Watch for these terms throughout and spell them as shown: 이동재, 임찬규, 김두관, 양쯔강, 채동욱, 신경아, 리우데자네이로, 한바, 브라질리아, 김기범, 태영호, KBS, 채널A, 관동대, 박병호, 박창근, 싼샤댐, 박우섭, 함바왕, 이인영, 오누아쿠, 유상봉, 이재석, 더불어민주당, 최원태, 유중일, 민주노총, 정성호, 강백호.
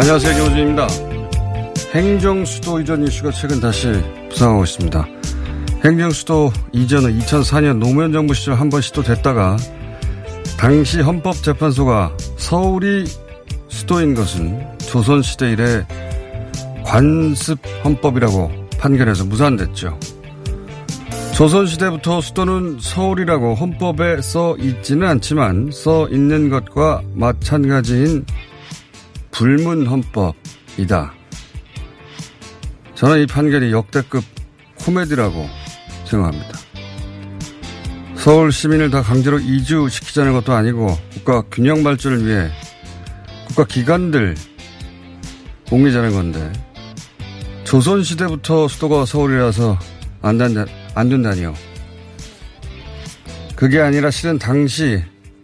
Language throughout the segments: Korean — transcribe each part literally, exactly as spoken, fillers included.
안녕하세요, 김호준입니다. 행정수도 이전 이슈가 최근 다시 부상하고 있습니다. 행정수도 이전은 이천사 년 노무현 정부 시절 한 번 시도됐다가 당시 헌법재판소가 서울이 수도인 것은 조선시대 이래 관습헌법이라고 판결해서 무산됐죠. 조선시대부터 수도는 서울이라고 헌법에 써 있지는 않지만 써 있는 것과 마찬가지인 불문헌법이다. 저는 이 판결이 역대급 코미디라고 생각합니다. 서울 시민을 다 강제로 이주시키자는 것도 아니고 국가 균형 발전을 위해 국가 기관들 옮기자는 건데 조선시대부터 수도가 서울이라서 안, 된다, 안 된다니요. 그게 아니라 실은 당시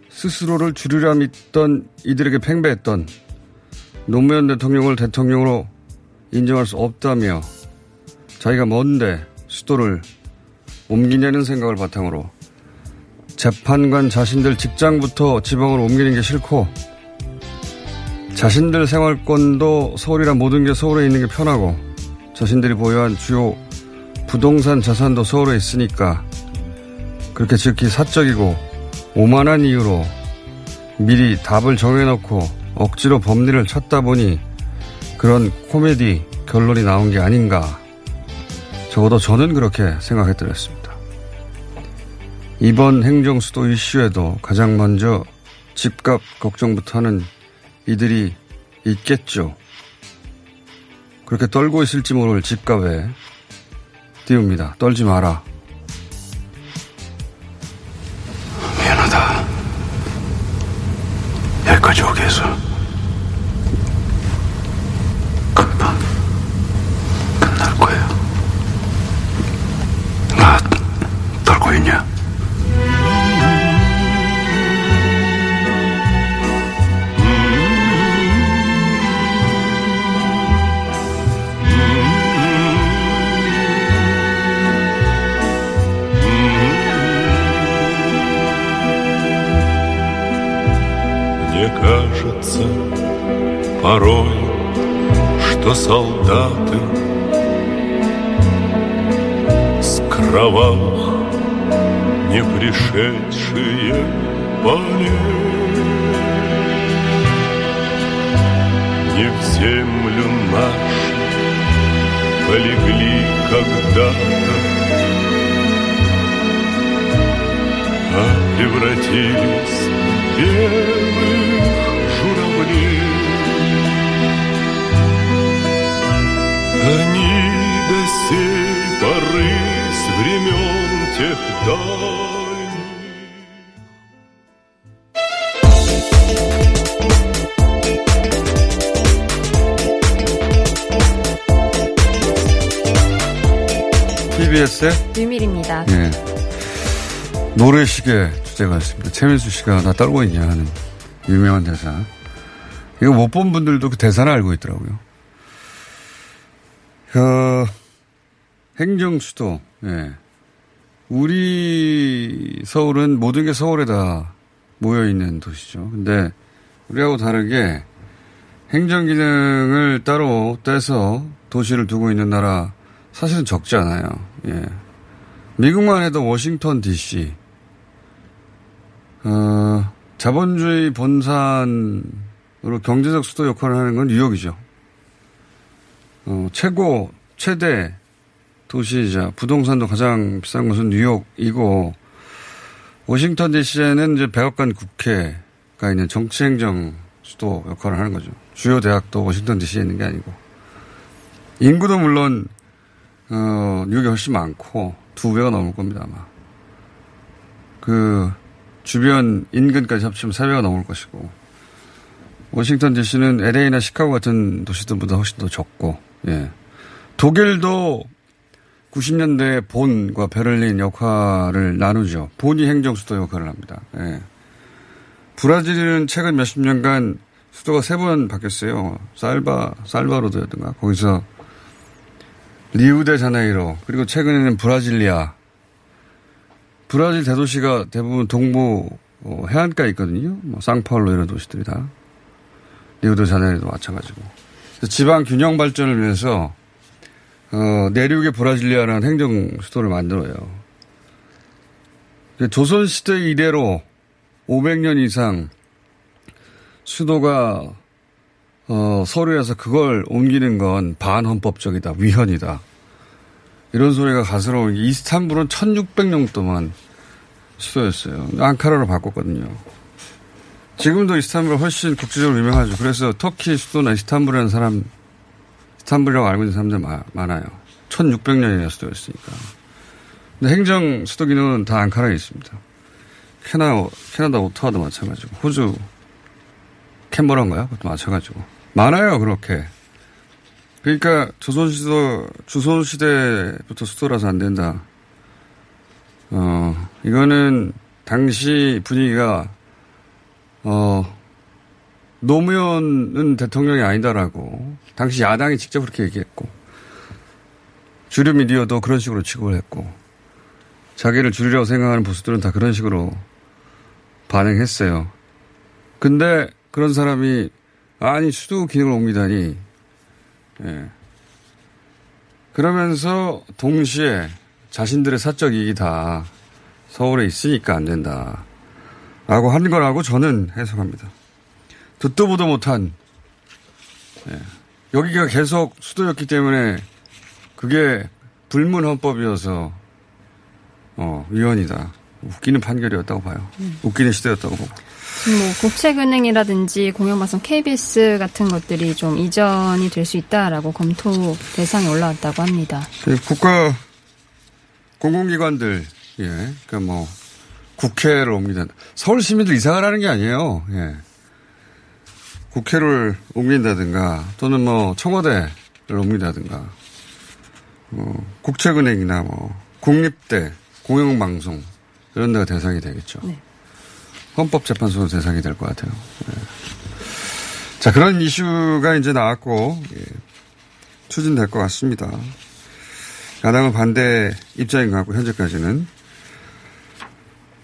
스스로를 주류라 믿던 이들에게 팽배했던 노무현 대통령을 대통령으로 인정할 수 없다며 자기가 뭔데 수도를 옮기냐는 생각을 바탕으로 재판관 자신들 직장부터 지방으로 옮기는 게 싫고 자신들 생활권도 서울이라 모든 게 서울에 있는 게 편하고 자신들이 보유한 주요 부동산 자산도 서울에 있으니까 그렇게 지극히 사적이고 오만한 이유로 미리 답을 정해놓고 억지로 법리를 찾다 보니 그런 코미디 결론이 나온 게 아닌가. 적어도 저는 그렇게 생각해드렸습니다. 이번 행정수도 이슈에도 가장 먼저 집값 걱정부터 하는 이들이 있겠죠. 그렇게 떨고 있을지 모를 집값에 띄웁니다. 떨지 마라. 미안하다. 여기까지 오게 해서. Порой, что солдаты с кровавых не пришедшие полей не в землю нашу полегли когда-то превратились в белых журавлей. Они до сей поры с времен тех дал. 티비에스의 비밀입니다. 예. 노래시계 주제가 있습니다. 최민수 씨가 나 떨고 있냐 하는 유명한 대사. 이거 못 본 분들도 그 대사를 알고 있더라고요. 그 행정수도. 예. 우리 서울은 모든 게 서울에 다 모여있는 도시죠. 근데 우리하고 다르게 행정기능을 따로 떼서 도시를 두고 있는 나라 사실은 적지 않아요. 예. 미국만 해도 워싱턴 디씨. 어, 자본주의 본산으로 경제적 수도 역할을 하는 건 뉴욕이죠. 어, 최고, 최대 도시이자 부동산도 가장 비싼 곳은 뉴욕이고, 워싱턴 디씨에는 이제 백악관 국회가 있는 정치행정 수도 역할을 하는 거죠. 주요 대학도 워싱턴 디씨에 있는 게 아니고. 인구도 물론 어, 뉴욕이 훨씬 많고, 두 배가 넘을 겁니다, 아마. 그, 주변 인근까지 합치면 세 배가 넘을 것이고, 워싱턴 디씨는 엘에이나 시카고 같은 도시들보다 훨씬 더 적고, 예. 독일도 구십 년대 본과 베를린 역할을 나누죠. 본이 행정수도 역할을 합니다, 예. 브라질은 최근 몇십 년간 수도가 세 번 바뀌었어요. 살바, 살바로도였던가. 거기서 리우데자네이로, 그리고 최근에는 브라질리아. 브라질 대도시가 대부분 동부 어, 해안가에 있거든요. 뭐 상파울로 이런 도시들이 다. 리우데자네이로도 마찬가지고. 지방 균형 발전을 위해서 어, 내륙의 브라질리아라는 행정 수도를 만들어요. 조선시대 이래로 오백 년 이상 수도가 어, 서류에서 그걸 옮기는 건 반헌법적이다, 위헌이다, 이런 소리가 가스로. 이스탄불은 천육백 년 동안 수도였어요. 앙카라로 바꿨거든요. 지금도 이스탄불은 훨씬 국제적으로 유명하죠. 그래서 터키 수도나 이스탄불이라는 사람, 이스탄불이라고 알고 있는 사람들 마, 많아요. 천육백 년이나 수도였으니까. 근데 행정 수도 기능은 다 앙카라에 있습니다. 캐나, 캐나다 오타와도 마찬가지고, 호주 캔버라인가요? 그것도 마찬가지고. 많아요, 그렇게. 그러니까, 조선시도, 조선시대부터 수도라서 안 된다. 어, 이거는, 당시 분위기가, 어, 노무현은 대통령이 아니다라고, 당시 야당이 직접 그렇게 얘기했고, 주류 미디어도 그런 식으로 취급을 했고, 자기를 주류라고 생각하는 보수들은 다 그런 식으로 반응했어요. 근데, 그런 사람이, 아니, 수도 기능을 옮기다니. 예. 그러면서 동시에 자신들의 사적 이익이 다 서울에 있으니까 안 된다, 라고 한 거라고 저는 해석합니다. 듣도 보도 못한, 예. 여기가 계속 수도였기 때문에 그게 불문헌법이어서, 어, 위헌이다. 웃기는 판결이었다고 봐요. 음. 웃기는 시대였다고 보고. 뭐 국채은행이라든지 공영방송 케이비에스 같은 것들이 좀 이전이 될 수 있다라고 검토 대상이 올라왔다고 합니다. 국가 공공기관들, 예, 그러니까 뭐 국회를 옮긴다. 서울 시민들 이사 가라는 게 아니에요. 예, 국회를 옮긴다든가 또는 뭐 청와대를 옮긴다든가, 뭐 국채은행이나 뭐 국립대, 공영방송 이런 데가 대상이 되겠죠. 네. 헌법재판소도 대상이 될 것 같아요. 예. 자, 그런 이슈가 이제 나왔고, 예. 추진될 것 같습니다. 야당은 반대 입장인 것 같고, 현재까지는.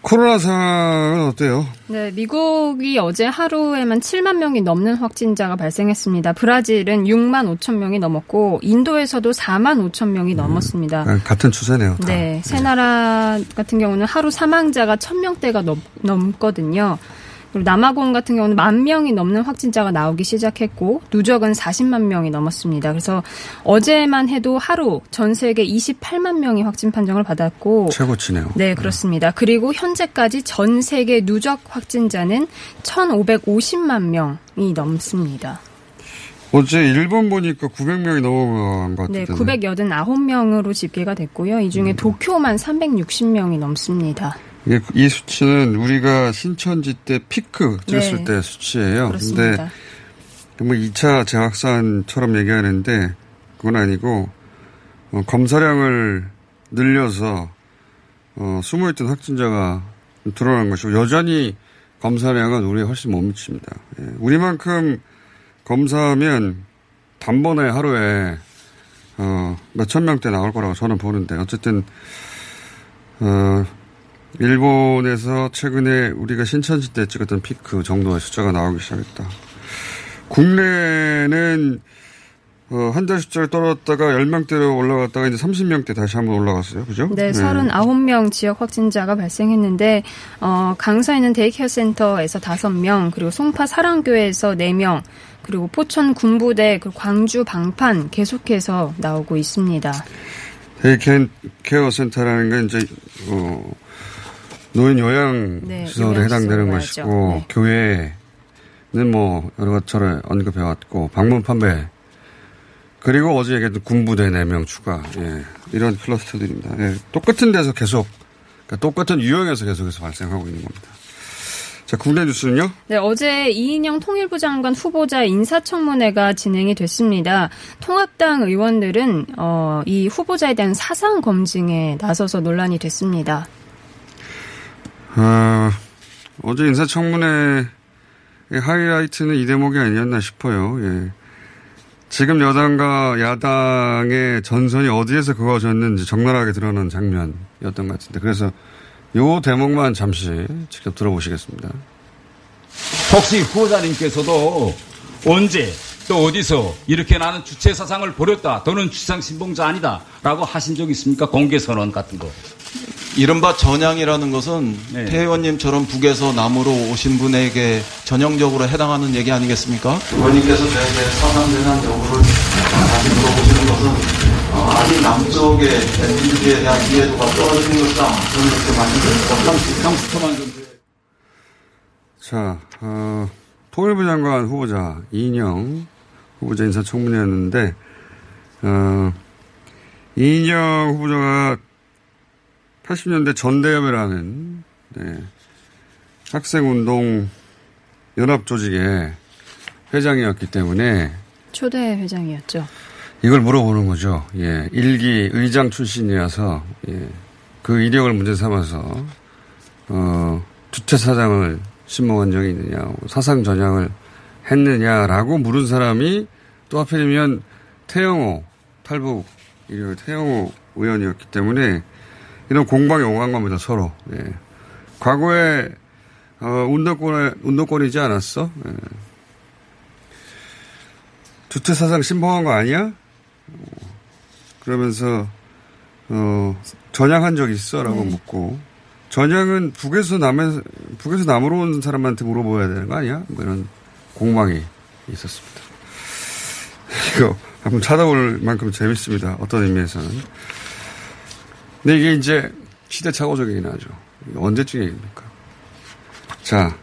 코로나 상황은 어때요? 네, 미국이 어제 하루에만 칠만 명이 넘는 확진자가 발생했습니다. 브라질은 육만 오천 명이 넘었고, 인도에서도 사만 오천 명이 음, 넘었습니다. 같은 추세네요, 다. 네, 세 나라 같은 경우는 하루 사망자가 천 명대가 넘, 넘거든요. 그리고 남아공 같은 경우는 만 명이 넘는 확진자가 나오기 시작했고 누적은 사십만 명이 넘었습니다. 그래서 어제만 해도 하루 전 세계 이십팔만 명이 확진 판정을 받았고 최고치네요. 네, 그렇습니다. 네. 그리고 현재까지 전 세계 누적 확진자는 천오백오십만 명이 넘습니다. 어제 일본 보니까 구백 명이 넘어간 것 같은데. 네, 구백팔십구 명으로 집계가 됐고요. 이 중에 음. 도쿄만 삼백육십 명이 넘습니다. 이게, 이 수치는 우리가 신천지 때 피크 찍었을 네. 때 수치예요. 그렇습니다. 근데 뭐 이 차 재확산처럼 얘기하는데 그건 아니고 어, 검사량을 늘려서 어, 숨어있던 확진자가 드러난 것이고 여전히 검사량은 우리에 훨씬 못 미칩니다. 예. 우리만큼 검사하면 단번에 하루에 어, 몇천 명대 나올 거라고 저는 보는데 어쨌든 어, 일본에서 최근에 우리가 신천지 때 찍었던 피크 정도의 숫자가 나오기 시작했다. 국내는 어, 한 달 숫자를 떨어졌다가 십 명대로 올라갔다가 이제 삼십 명대 다시 한번 올라갔어요. 그죠? 네, 서른아홉 명 네. 지역 확진자가 발생했는데, 어, 강서에 있는 데이케어 센터에서 다섯 명, 그리고 송파 사랑교회에서 네 명, 그리고 포천 군부대, 그리고 광주 방판 계속해서 나오고 있습니다. 데이케어 센터라는 건 이제, 어, 노인 요양 네, 시설에 해당되는 것이고, 네. 교회는 뭐, 여러 가지를 언급해왔고, 방문 판매, 그리고 어제 얘기했던 군부대 네 명 추가, 예. 이런 클러스터들입니다. 예. 똑같은 데서 계속, 그러니까 똑같은 유형에서 계속해서 발생하고 있는 겁니다. 자, 국내 뉴스는요? 네, 어제 이인영 통일부 장관 후보자 인사청문회가 진행이 됐습니다. 통합당 의원들은, 어, 이 후보자에 대한 사상 검증에 나서서 논란이 됐습니다. 아, 어제 인사청문회의 하이라이트는 이 대목이 아니었나 싶어요, 예. 지금 여당과 야당의 전선이 어디에서 그어졌는지 적나라하게 드러난 장면이었던 것 같은데 그래서 요 대목만 잠시 직접 들어보시겠습니다. 혹시 후보자님께서도 언제 또 어디서 이렇게 나는 주체 사상을 버렸다 또는 주상 신봉자 아니다라고 하신 적 있습니까? 공개 선언 같은 거. 이른바 전향이라는 것은 네. 태 의원님처럼 북에서 남으로 오신 분에게 전형적으로 해당하는 얘기 아니겠습니까? 의원님께서 저에게 사상대상 여부를 다시 물어보시는 것은 어, 아직 남쪽의 민주주의에 대한 이해도가 떨어지는 것이다. 저는 그렇게 말씀드렸습니다. 삼십 초만 자, 어, 통일부 장관 후보자 이인영 후보자 인사청문회였는데 어, 이인영 후보자가 팔십 년대 전대협이라는 네, 학생운동 연합조직의 회장이었기 때문에 초대 회장이었죠. 이걸 물어보는 거죠. 예, 일기 의장 출신이어서 예, 그 이력을 문제 삼아서 어, 주체 사상을 신봉한 적이 있느냐, 사상 전향을 했느냐라고 물은 사람이 또 하필이면 태영호 탈북 이력 태영호 의원이었기 때문에. 이런 공방이 오간 겁니다, 서로. 예. 과거에, 어, 운동권에, 운동권이지 않았어? 예. 주체 사상 신봉한 거 아니야? 그러면서, 어, 전향한 적 있어? 라고 네. 묻고. 전향은 북에서 남에, 북에서 남으로 온 사람한테 물어봐야 되는 거 아니야? 뭐 이런 공방이 있었습니다. 이거 한번 찾아볼 만큼 재밌습니다. 어떤 의미에서는. 근데 이게 이제 시대착오적이긴 하죠. 언제쯤 얘기입니까? 자,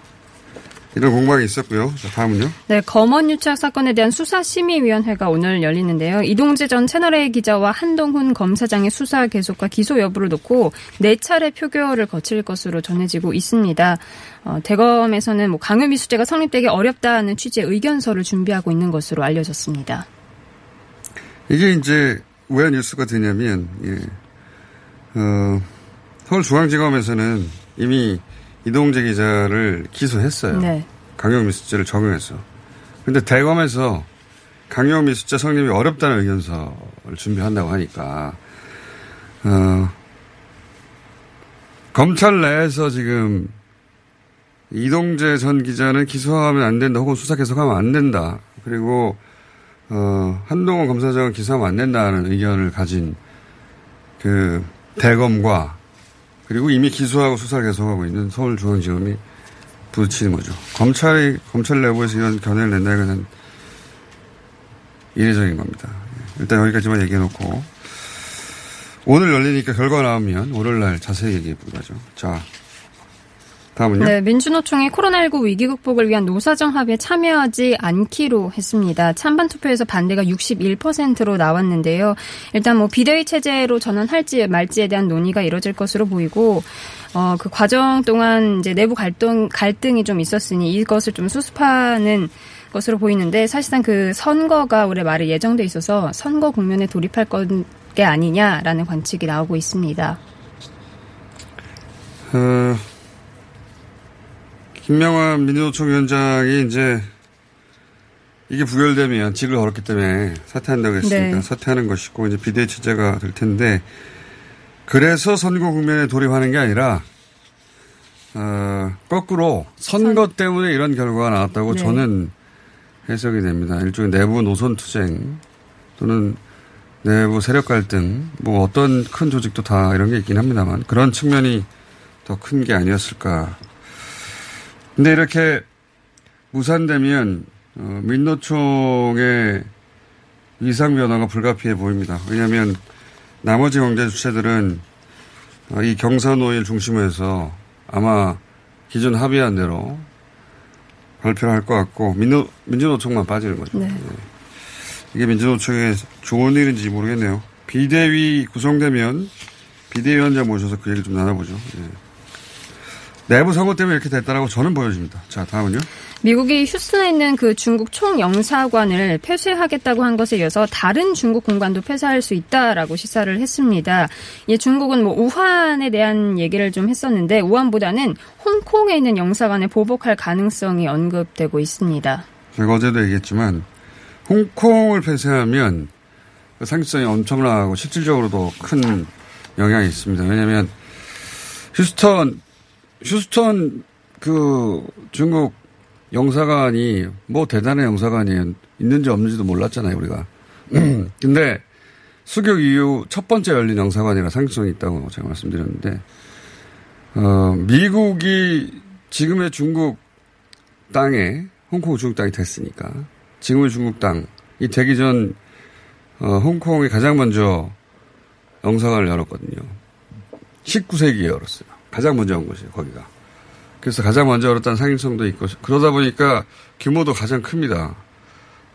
이런 공방이 있었고요. 자, 다음은요. 네, 검언 유착 사건에 대한 수사심의위원회가 오늘 열리는데요. 이동재 전 채널A 기자와 한동훈 검사장의 수사 계속과 기소 여부를 놓고 네 차례 표결을 거칠 것으로 전해지고 있습니다. 어, 대검에서는 뭐 강요미수죄가 성립되기 어렵다는 취지의 의견서를 준비하고 있는 것으로 알려졌습니다. 이게 이제 왜 뉴스가 되냐면 예. 어, 서울중앙지검에서는 이미 이동재 기자를 기소했어요. 네. 강요미수죄를 적용해서. 그런데 대검에서 강요미수죄 성립이 어렵다는 의견서를 준비한다고 하니까 어, 검찰 내에서 지금 이동재 전 기자는 기소하면 안 된다 혹은 수사 계속하면 안 된다. 그리고 어, 한동훈 검사장은 기소하면 안 된다는 의견을 가진 그 대검과 그리고 이미 기소하고 수사를 계속하고 있는 서울중앙지검이 부딪히는 거죠. 검찰이, 검찰 내부에서 이런 견해를 낸다는 건 이례적인 겁니다. 일단 여기까지만 얘기해놓고, 오늘 열리니까 결과 나오면 월요일날 자세히 얘기해보도록 하죠. 자, 다음은요. 네, 민주노총이 코로나십구 위기 극복을 위한 노사정 합의에 참여하지 않기로 했습니다. 찬반 투표에서 반대가 육십일 퍼센트로 나왔는데요. 일단 뭐 비대위 체제로 전환할지 말지에 대한 논의가 이뤄질 것으로 보이고, 어, 그 과정 동안 이제 내부 갈등, 갈등이 좀 있었으니 이것을 좀 수습하는 것으로 보이는데, 사실상 그 선거가 올해 말에 예정돼 있어서 선거 국면에 돌입할 게 아니냐라는 관측이 나오고 있습니다. 어, 김명환 민주노총 위원장이 이제 이게 부결되면 직을 걸었기 때문에 사퇴한다고 했으니까 네. 사퇴하는 것이고 이제 비대위 체제가 될 텐데, 그래서 선거 국면에 돌입하는 게 아니라 어, 거꾸로 선거 선... 때문에 이런 결과가 나왔다고 네. 저는 해석이 됩니다. 일종의 내부 노선 투쟁 또는 내부 세력 갈등, 뭐 어떤 큰 조직도 다 이런 게 있긴 합니다만 그런 측면이 더 큰 게 아니었을까. 근데 이렇게 무산되면 어, 민노총의 위상 변화가 불가피해 보입니다. 왜냐하면 나머지 경제 주체들은 어, 이 경선 오 일 중심으로 해서 아마 기존 합의한 대로 발표를 할 것 같고, 민노, 민주노총만 빠지는 거죠. 네. 이게 민주노총의 좋은 일인지 모르겠네요. 비대위 구성되면 비대위원장 모셔서 그 얘기 좀 나눠보죠. 네. 내부 선거 때문에 이렇게 됐다라고 저는 보여집니다. 자, 다음은요. 미국이 휴스턴에 있는 그 중국 총영사관을 폐쇄하겠다고 한 것에 이어서 다른 중국 공관도 폐쇄할 수 있다라고 시사를 했습니다. 예, 중국은 뭐 우한에 대한 얘기를 좀 했었는데 우한보다는 홍콩에 있는 영사관에 보복할 가능성이 언급되고 있습니다. 제가 어제도 얘기했지만 홍콩을 폐쇄하면 그 상식성이 엄청나고 실질적으로도 큰 영향이 있습니다. 왜냐하면 휴스턴, 휴스턴 그 중국 영사관이 뭐 대단한 영사관이 있는지 없는지도 몰랐잖아요, 우리가. 근데 수교 이후 첫 번째 열린 영사관이라 상징성이 있다고 제가 말씀드렸는데, 어, 미국이 지금의 중국 땅에, 홍콩 중국 땅이 됐으니까, 지금의 중국 땅이 되기 전, 어, 홍콩이 가장 먼저 영사관을 열었거든요. 십구 세기에 열었어요. 가장 먼저 온 곳이에요, 거기가. 그래서 가장 먼저 열었다는 상징성도 있고, 그러다 보니까 규모도 가장 큽니다.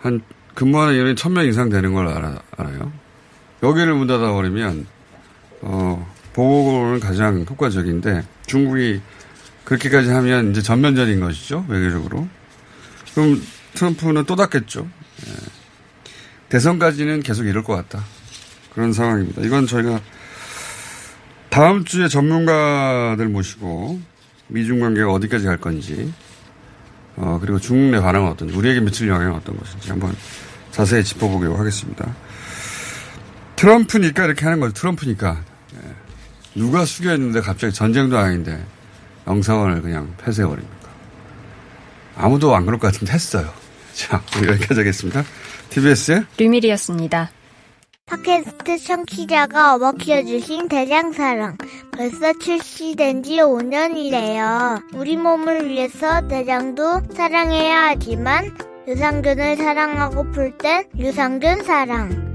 한, 근무하는 인원이 천 명 이상 되는 걸 알아, 알아요. 여기를 문 닫아버리면, 어, 보호는 가장 효과적인데, 중국이 그렇게까지 하면 이제 전면전인 것이죠, 외교적으로. 그럼 트럼프는 또 닫겠죠. 예. 대선까지는 계속 이럴 것 같다. 그런 상황입니다. 이건 저희가 다음 주에 전문가들 모시고, 미중 관계가 어디까지 갈 건지, 어, 그리고 중국 내 반응은 어떤지, 우리에게 미칠 영향은 어떤 것인지 한번 자세히 짚어보기로 하겠습니다. 트럼프니까 이렇게 하는 거죠. 트럼프니까. 예. 누가 숙여있는데 갑자기 전쟁도 아닌데 영사원을 그냥 폐쇄해버립니까? 아무도 안 그럴 것 같은데 했어요. 자, 여기까지 하겠습니다. 티비에스의 류미리였습니다. 팟캐스트 청취자가 어버키워주신 대장사랑, 벌써 출시된 지 오 년이래요. 우리 몸을 위해서 대장도 사랑해야 하지만 유산균을 사랑하고 풀 땐 유산균 사랑,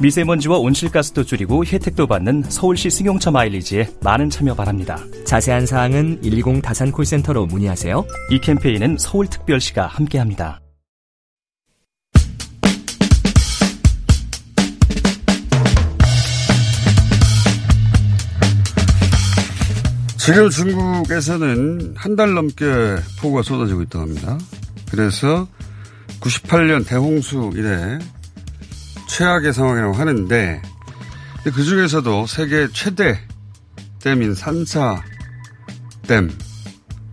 미세먼지와 온실가스도 줄이고 혜택도 받는 서울시 승용차 마일리지에 많은 참여 바랍니다. 자세한 사항은 일이공 다산 콜센터로 문의하세요. 이 캠페인은 서울특별시가 함께합니다. 지금 중국에서는 한 달 넘게 폭우가 쏟아지고 있다고 합니다. 그래서 구십팔년 대홍수 이래 최악의 상황이라고 하는데, 그 중에서도 세계 최대 댐인 싼샤댐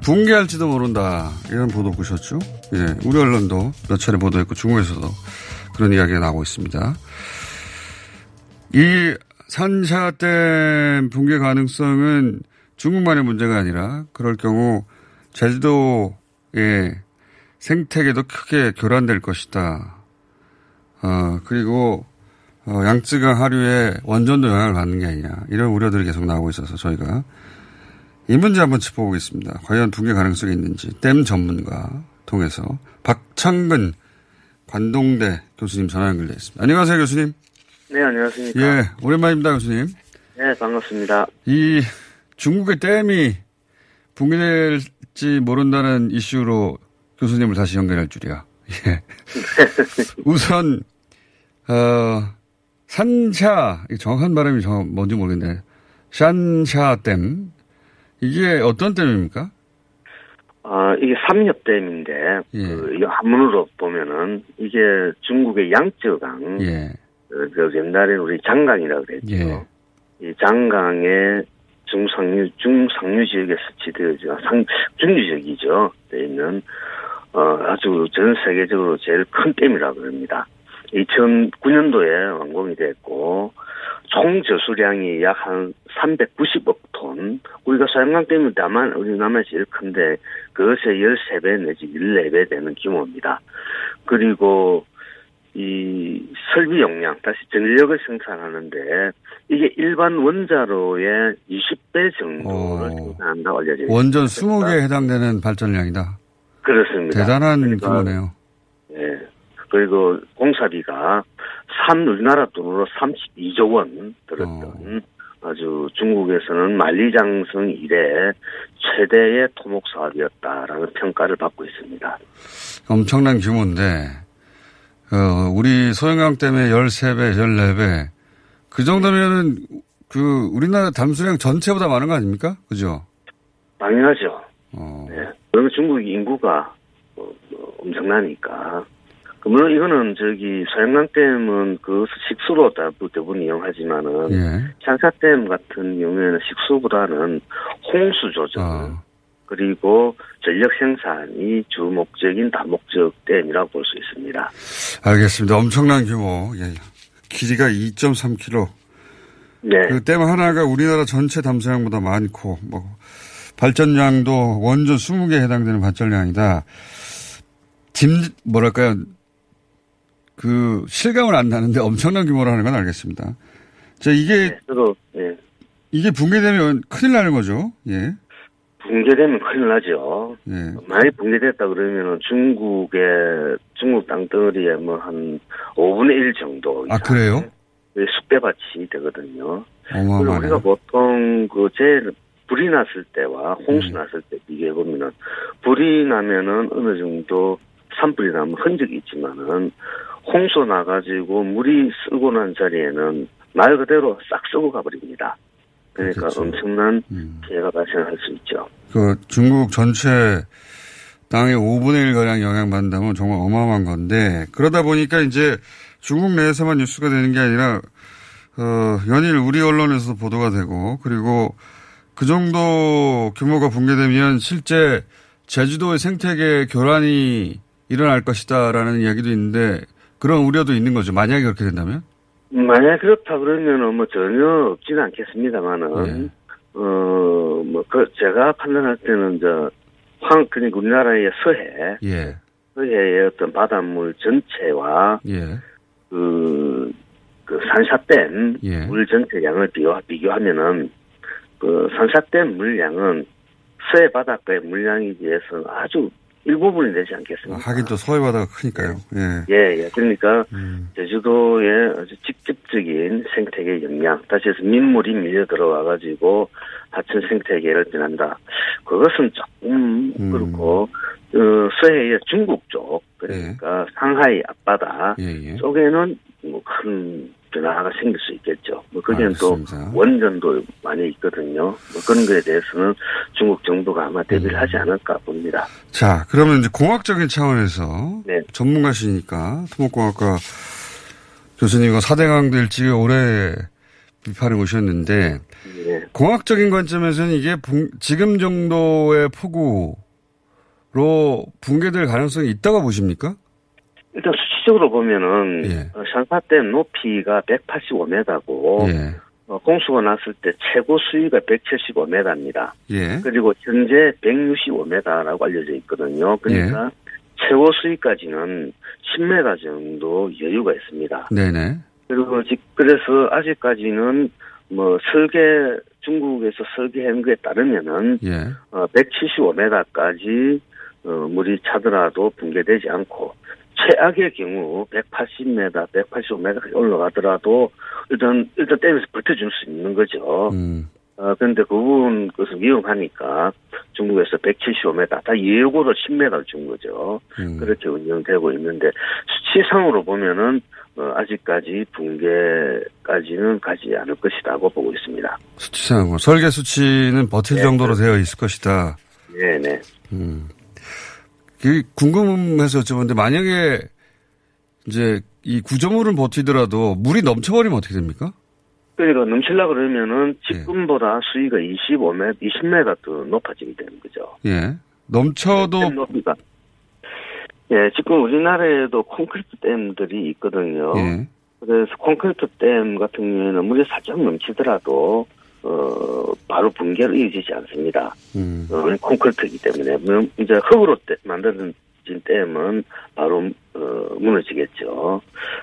붕괴할지도 모른다, 이런 보도 보셨죠? 예, 우리 언론도 몇 차례 보도했고 중국에서도 그런 이야기가 나오고 있습니다. 이 싼샤댐 붕괴 가능성은 중국만의 문제가 아니라 그럴 경우 제주도의 생태계도 크게 교란될 것이다. 어, 그리고, 어, 양쯔강 하류에 원전도 영향을 받는 게 아니냐. 이런 우려들이 계속 나오고 있어서 저희가 이 문제 한번 짚어보겠습니다. 과연 붕괴 가능성이 있는지. 댐 전문가 통해서 박창근 관동대 교수님 전화 연결되어 있습니다. 안녕하세요, 교수님. 네, 안녕하십니까. 예, 오랜만입니다, 교수님. 네, 반갑습니다. 이 중국의 댐이 붕괴될지 모른다는 이슈로 교수님을 다시 연결할 줄이야. 예. 우선, 어, 산샤, 정확한 발음이 정확, 뭔지 모르겠네. 싼샤댐. 이게 어떤 댐입니까? 아, 이게 삼엽댐인데, 예. 그, 이 한문으로 보면은, 이게 중국의 양쯔강. 예. 그, 그 옛날에 우리 장강이라고 그랬죠. 예. 이 장강의 중상류, 중상류 지역에 설치되어져, 상, 중류 지역이죠. 돼 있는, 어, 아주 전 세계적으로 제일 큰 댐이라고 합니다. 이천구년도에 완공이 됐고, 총 저수량이 약 한 삼백구십억 톤. 우리가 소양강댐은 다만, 우리 남한이 제일 큰데, 그것의 열세 배 내지 열네 배 되는 규모입니다. 그리고, 이, 설비 용량, 다시 전력을 생산하는데, 이게 일반 원자로의 이십 배 정도를 오, 생산한다고 알려져 있습니다. 원전 스무 개에 해당되는 발전량이다. 그렇습니다. 대단한 규모네요. 그러니까, 예. 그리고 공사비가 삼, 우리나라 돈으로 삼십이조 원 들었던, 어, 아주 중국에서는 만리장성 이래 최대의 토목 사업이었다라는 평가를 받고 있습니다. 엄청난 규모인데, 어, 우리 소양강 댐에 열세 배, 열네 배. 그 정도면은 그 우리나라 담수량 전체보다 많은 거 아닙니까? 그죠? 당연하죠. 어. 네. 그러면 중국 인구가 어, 어, 엄청나니까. 물론 이거는 저기 소양강댐은 그 식수로 대부분 이용하지만은, 예. 싼샤댐 같은 경우에는 식수보다는 홍수 조절, 아, 그리고 전력 생산이 주 목적인 다목적 댐이라고 볼 수 있습니다. 알겠습니다. 엄청난 규모. 예. 길이가 이점삼 킬로미터. 네. 그 댐 하나가 우리나라 전체 담수량보다 많고, 뭐, 발전량도 원전 스무 개에 해당되는 발전량이다. 짐, 뭐랄까요. 그, 실감은 안 나는데 엄청난 규모로 하는 건 알겠습니다. 자, 이게, 네, 저도, 예. 이게 붕괴되면 큰일 나는 거죠. 예. 붕괴되면 큰일 나죠. 예. 많이 붕괴됐다 그러면은 중국의, 중국 땅덩어리에 뭐 한 오분의 일 정도. 이상. 아, 그래요? 숯배밭이 되거든요. 어마어마하네. 우리가 보통 그 제일, 불이 났을 때와 홍수 났을 때 비교해보면은, 불이 나면은 어느 정도 산불이 나면 흔적이 있지만은, 홍수 나가지고 물이 쓰고 난 자리에는 말 그대로 싹 쓰고 가버립니다. 그러니까 그렇죠. 엄청난 피해가 발생할 수 있죠. 그 중국 전체 땅의 오분의 일가량 영향받는다면 정말 어마어마한 건데, 그러다 보니까 이제 중국 내에서만 뉴스가 되는 게 아니라, 어, 연일 우리 언론에서도 보도가 되고, 그리고 그 정도 규모가 붕괴되면 실제 제주도의 생태계 교란이 일어날 것이다라는 이야기도 있는데 그런 우려도 있는 거죠. 만약에 그렇게 된다면? 만약에 그렇다 그러면 뭐 전혀 없지는 않겠습니다만은 네. 어, 뭐 그 제가 판단할 때는 저 황 그러니까 우리나라의 서해, 예. 서해의 어떤 바닷물 전체와 예. 그, 그 싼샤댐 예. 물 전체 양을 비교 비교하면은 그 싼샤댐 물량은 서해 바닷가의 물량에 비해서는 아주 일부분이 되지 않겠습니까? 하긴 또 서해 바다가 크니까요. 예, 예, 예. 그러니까 음. 제주도의 아주 직접적인 생태계 영향, 다시 해서 민물이 밀려 들어와 가지고 하천 생태계를 변한다. 그것은 조금 음. 그렇고 어, 서해의 중국 쪽, 그러니까 예. 상하이 앞바다 예예. 쪽에는 뭐 큰 변화가 생길 수 있겠죠. 뭐 거기는 또 원전도 많이 있거든요. 뭐 그런 거에 대해서는 중국 정부가 아마 대비를 음. 하지 않을까 봅니다. 자, 그러면 이제 공학적인 차원에서 네. 전문가시니까 토목공학과 교수님과 사대강 될지 올해 비판을 오셨는데 네. 공학적인 관점에서는 이게 붕, 지금 정도의 폭우로 붕괴될 가능성이 있다고 보십니까? 일단 수치적으로 보면은 예. 싼샤댐 높이가 백팔십오 미터고 예. 어, 공수가 났을 때 최고 수위가 백칠십오 미터입니다. 예. 그리고 현재 백육십오 미터라고 알려져 있거든요. 그러니까 예. 최고 수위까지는 십 미터 정도 여유가 있습니다. 네네. 그리고 즉 그래서 아직까지는 뭐 설계 중국에서 설계한 거에 따르면은 예. 어, 백칠십오 미터까지 어, 물이 차더라도 붕괴되지 않고. 최악의 경우 백팔십 미터, 백팔십오 미터까지 올라가더라도 일단 일단 댐에서 버텨줄 수 있는 거죠. 음. 어 그런데 그 부분 그것은 위험하니까 중국에서 백칠십오 미터, 다 예고로 십 미터를 준 거죠. 음. 그렇게 운영되고 있는데 수치상으로 보면은 어, 아직까지 붕괴까지는 가지 않을 것이라고 보고 있습니다. 수치상으로 설계 수치는 버틸 네. 정도로 되어 있을 것이다. 네네. 음. 궁금해서 여쭤봤는데 만약에 이제 이 구조물은 버티더라도 물이 넘쳐버리면 어떻게 됩니까? 그러니까 넘치려고 그러면은 지금보다 예. 수위가 이십오 미터, 이십 미터 더 높아지게 되는 거죠. 예, 넘쳐도 높이가. 예, 지금 우리나라에도 콘크리트 댐들이 있거든요. 예. 그래서 콘크리트 댐 같은 경우에는 물이 살짝 넘치더라도. 어, 바로 붕괴로 이어지지 않습니다. 음. 어, 콘크리트이기 때문에. 이제 흙으로 만들어진 댐은 바로, 어, 무너지겠죠.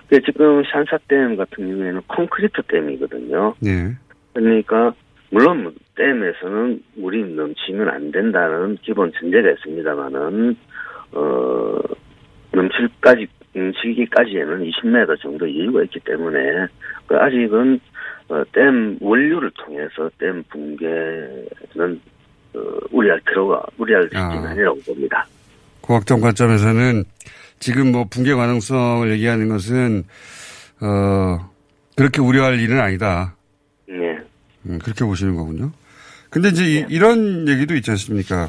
근데 지금 싼샤댐 같은 경우에는 콘크리트 댐이거든요. 네. 그러니까, 물론 댐에서는 물이 넘치면 안 된다는 기본 전제가 있습니다만은, 어, 넘칠까지, 넘치기까지에는 이십 미터 정도 여유가 있기 때문에, 아직은 어, 댐 원료를 통해서 댐 붕괴는 어, 우려할 필요가 우려할 수는 아니라고 봅니다. 공학적 관점에서는 지금 뭐 붕괴 가능성을 얘기하는 것은 어, 그렇게 우려할 일은 아니다. 네. 음, 그렇게 보시는 거군요. 근데 이제 네. 이, 이런 얘기도 있지 않습니까?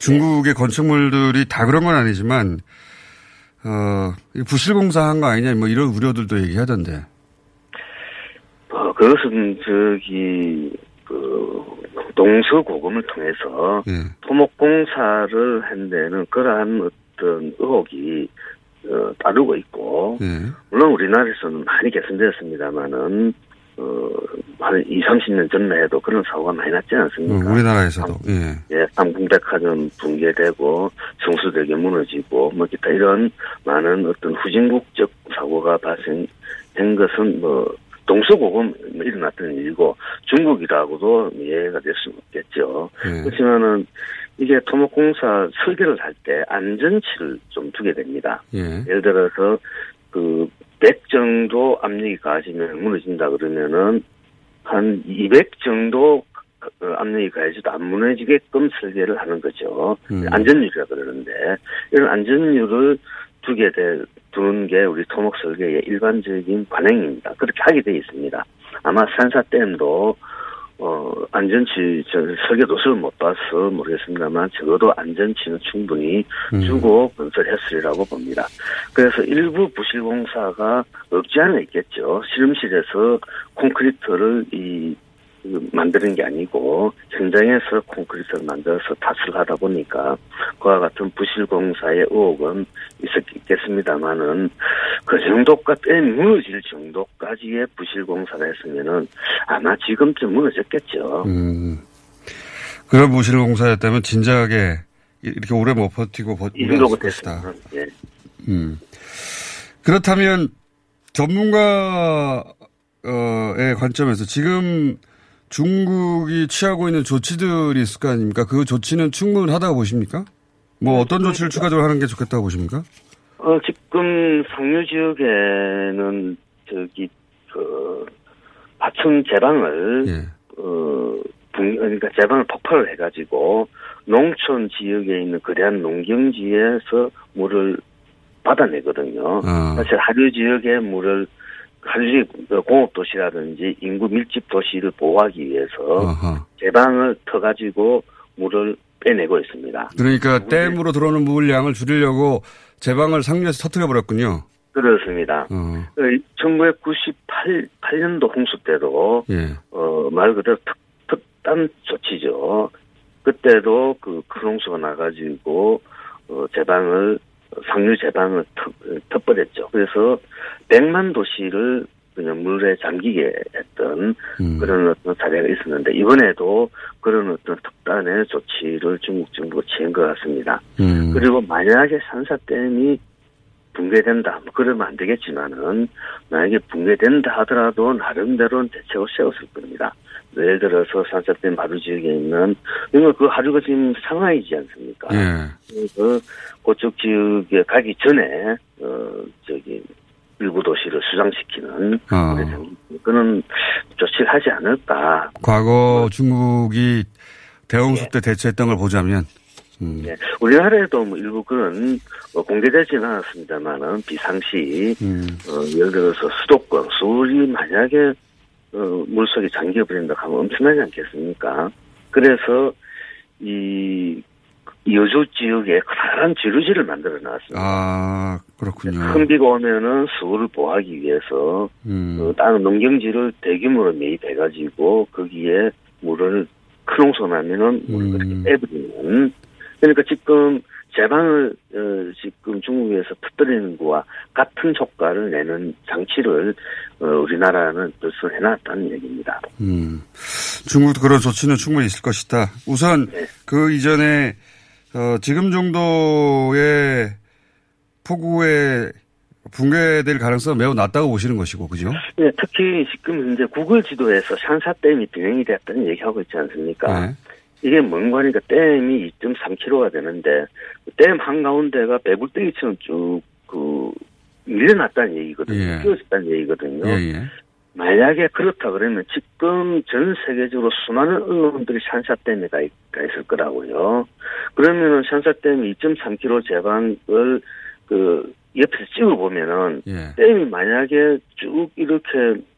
중국의 네. 건축물들이 다 그런 건 아니지만 어, 부실공사한 거 아니냐 뭐 이런 우려들도 얘기하던데. 어, 그것은, 저기, 그, 동서고금을 통해서, 예. 토목공사를 한 데는 그러한 어떤 의혹이, 어, 따르고 있고, 예. 물론 우리나라에서는 많이 개선되었습니다만은, 어, 한 이십, 삼십 년 전만 해도 그런 사고가 많이 났지 않습니까? 어, 우리나라에서도, 예. 예, 삼궁백화점 붕괴되고, 성수대교 무너지고, 뭐, 기타 이런 많은 어떤 후진국적 사고가 발생된 것은 뭐, 동서고금 일어났던 일이고 중국이라고도 이해가 될 수 없겠죠. 네. 그렇지만은 이게 토목공사 설계를 할 때 안전치를 좀 두게 됩니다. 네. 예를 들어서 그 백 정도 압력이 가해지면 무너진다 그러면은 한 이백 정도 압력이 가해지도 안 무너지게끔 설계를 하는 거죠. 음. 안전율이라 그러는데 이런 안전율을 두게 될 두는 게 우리 토목 설계의 일반적인 관행입니다. 그렇게 하게 돼 있습니다. 아마 싼샤댐도 어, 안전치 설계 도서를 못 봐서 모르겠습니다만 적어도 안전치는 충분히 주고 음. 건설했으리라고 봅니다. 그래서 일부 부실 공사가 없지 않아 있겠죠. 실험실에서 콘크리트를 이 만드는 게 아니고 현장에서 콘크리트를 만들어서 탓을 하다 보니까 그와 같은 부실공사의 의혹은 있었겠습니다만은 그 정도까지 무너질 정도까지의 부실공사가 했으면은 아마 지금쯤 무너졌겠죠. 음. 그런 부실공사였다면 진작에 이렇게 오래 못 버티고 버티고 됐다. 예. 음. 그렇다면 전문가 의 관점에서 지금 중국이 취하고 있는 조치들이 있을 거 아닙니까? 그 조치는 충분하다고 보십니까? 뭐 어떤 조치를 추가적으로 하는 게 좋겠다고 보십니까? 어, 지금 상류 지역에는 저기 그 하층 제방을 예. 어, 붕, 그러니까 제방을 폭발을 해가지고 농촌 지역에 있는 거대한 농경지에서 물을 받아내거든요. 아. 사실 하류 지역의 물을 한류 공업도시라든지 인구 밀집 도시를 보호하기 위해서 아하. 제방을 터가지고 물을 빼내고 있습니다. 그러니까 댐으로 들어오는 물량을 줄이려고 제방을 상류에서 터뜨려버렸군요. 그렇습니다. 어. 천구백구십팔 년도 홍수 때도 예. 어, 말 그대로 특, 특단 조치죠. 그때도 그 큰 홍수가 나가지고 어, 제방을 상류 제방을 덮어냈죠. 그래서 백만 도시를 그냥 물에 잠기게 했던 음. 그런 어떤 사례가 있었는데 이번에도 그런 어떤 특단의 조치를 중국 정부가 취한 것 같습니다. 음. 그리고 만약에 싼샤댐이 붕괴된다, 그러면 안 되겠지만은 만약에 붕괴된다 하더라도 나름대로는 대책을 세웠을 겁니다. 예를 들어서 싼샤댐 하류 지역에 있는 이거 그 하류가 지금 상하이지 않습니까? 예. 그래서 그쪽 지역에 가기 전에 어 저기 일부 도시를 수장시키는 어. 그런 조치를 하지 않을까? 과거 중국이 대홍수 예. 때 대처했던 걸 보자면. 음. 네. 우리나라에도 뭐 일부 그런 어, 공개되지는 않았습니다만은 비상시 음. 어, 예를 들어서 수도권 서울이 만약에 어, 물속에 잠겨버린다 하면 엄청나지 않겠습니까? 그래서 이 여주 지역에 커다란 지루지를 만들어 놨습니다. 아 그렇군요. 큰 비가 오면은 수를 보호하기 위해서 음. 어, 다른 농경지를 대규모로 매입해가지고 거기에 물을 큰 홍수 나면은 물을 그렇게 빼버리는. 그러니까 지금 제방을 어, 지금 중국에서 터뜨리는 거와 같은 효과를 내는 장치를 어, 우리나라는 벌써 해놨다는 얘기입니다. 음, 중국도 그런 조치는 충분히 있을 것이다. 우선 네. 그 이전에 어, 지금 정도의 폭우에 붕괴될 가능성은 매우 낮다고 보시는 것이고, 그죠? 네, 특히 지금 현재 구글 지도에서 싼샤댐이 병행이 됐다는 얘기하고 있지 않습니까? 네. 이게 뭔 거니까 댐이 이 점 삼 킬로미터가 되는데 댐 한가운데가 배불덩이처럼 쭉 그 밀려났다는 얘기거든요. 예. 끼워졌다는 얘기거든요. 예예. 만약에 그렇다 그러면 지금 전 세계적으로 수많은 언론들이 샨샤댐에 가 있을 거라고요. 그러면은 샨샤댐 이 점 삼 킬로미터 제방을 그 옆에서 찍어보면은 예. 댐이 만약에 쭉 이렇게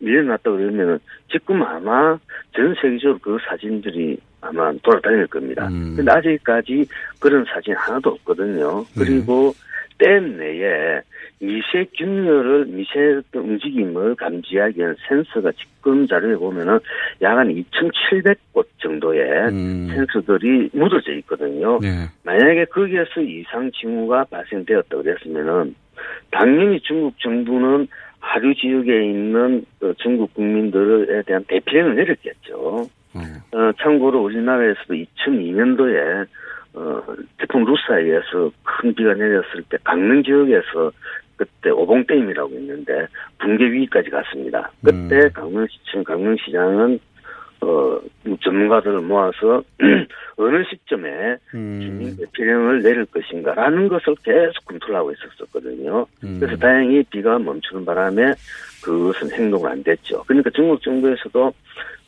밀려났다 그러면은 지금 아마 전 세계적으로 그 사진들이 아마 돌아다닐 겁니다. 음. 근데 아직까지 그런 사진 하나도 없거든요. 그리고 네. 댐 내에 미세 균열을, 미세 움직임을 감지하기 위한 센서가 지금 자료에 보면은 약 한 이천칠백 곳 정도의 음. 센서들이 묻어져 있거든요. 네. 만약에 거기에서 이상 징후가 발생되었다고 그랬으면은 당연히 중국 정부는 하류 지역에 있는 중국 국민들에 대한 대피령을 내렸겠죠. 어, 참고로 우리나라에서도 이천이 년도에 어, 태풍 루사에 의해서 큰 비가 내렸을 때 강릉 지역에서 그때 오봉댐이라고 있는데 붕괴 위기까지 갔습니다. 그때 음. 강릉시청, 강릉시장은 어, 전문가들을 모아서 어느 시점에 음. 주민 대피령을 내릴 것인가라는 것을 계속 검토를 하고 있었거든요. 음. 그래서 다행히 비가 멈추는 바람에 그것은 행동을 안 됐죠. 그러니까 중국 정부에서도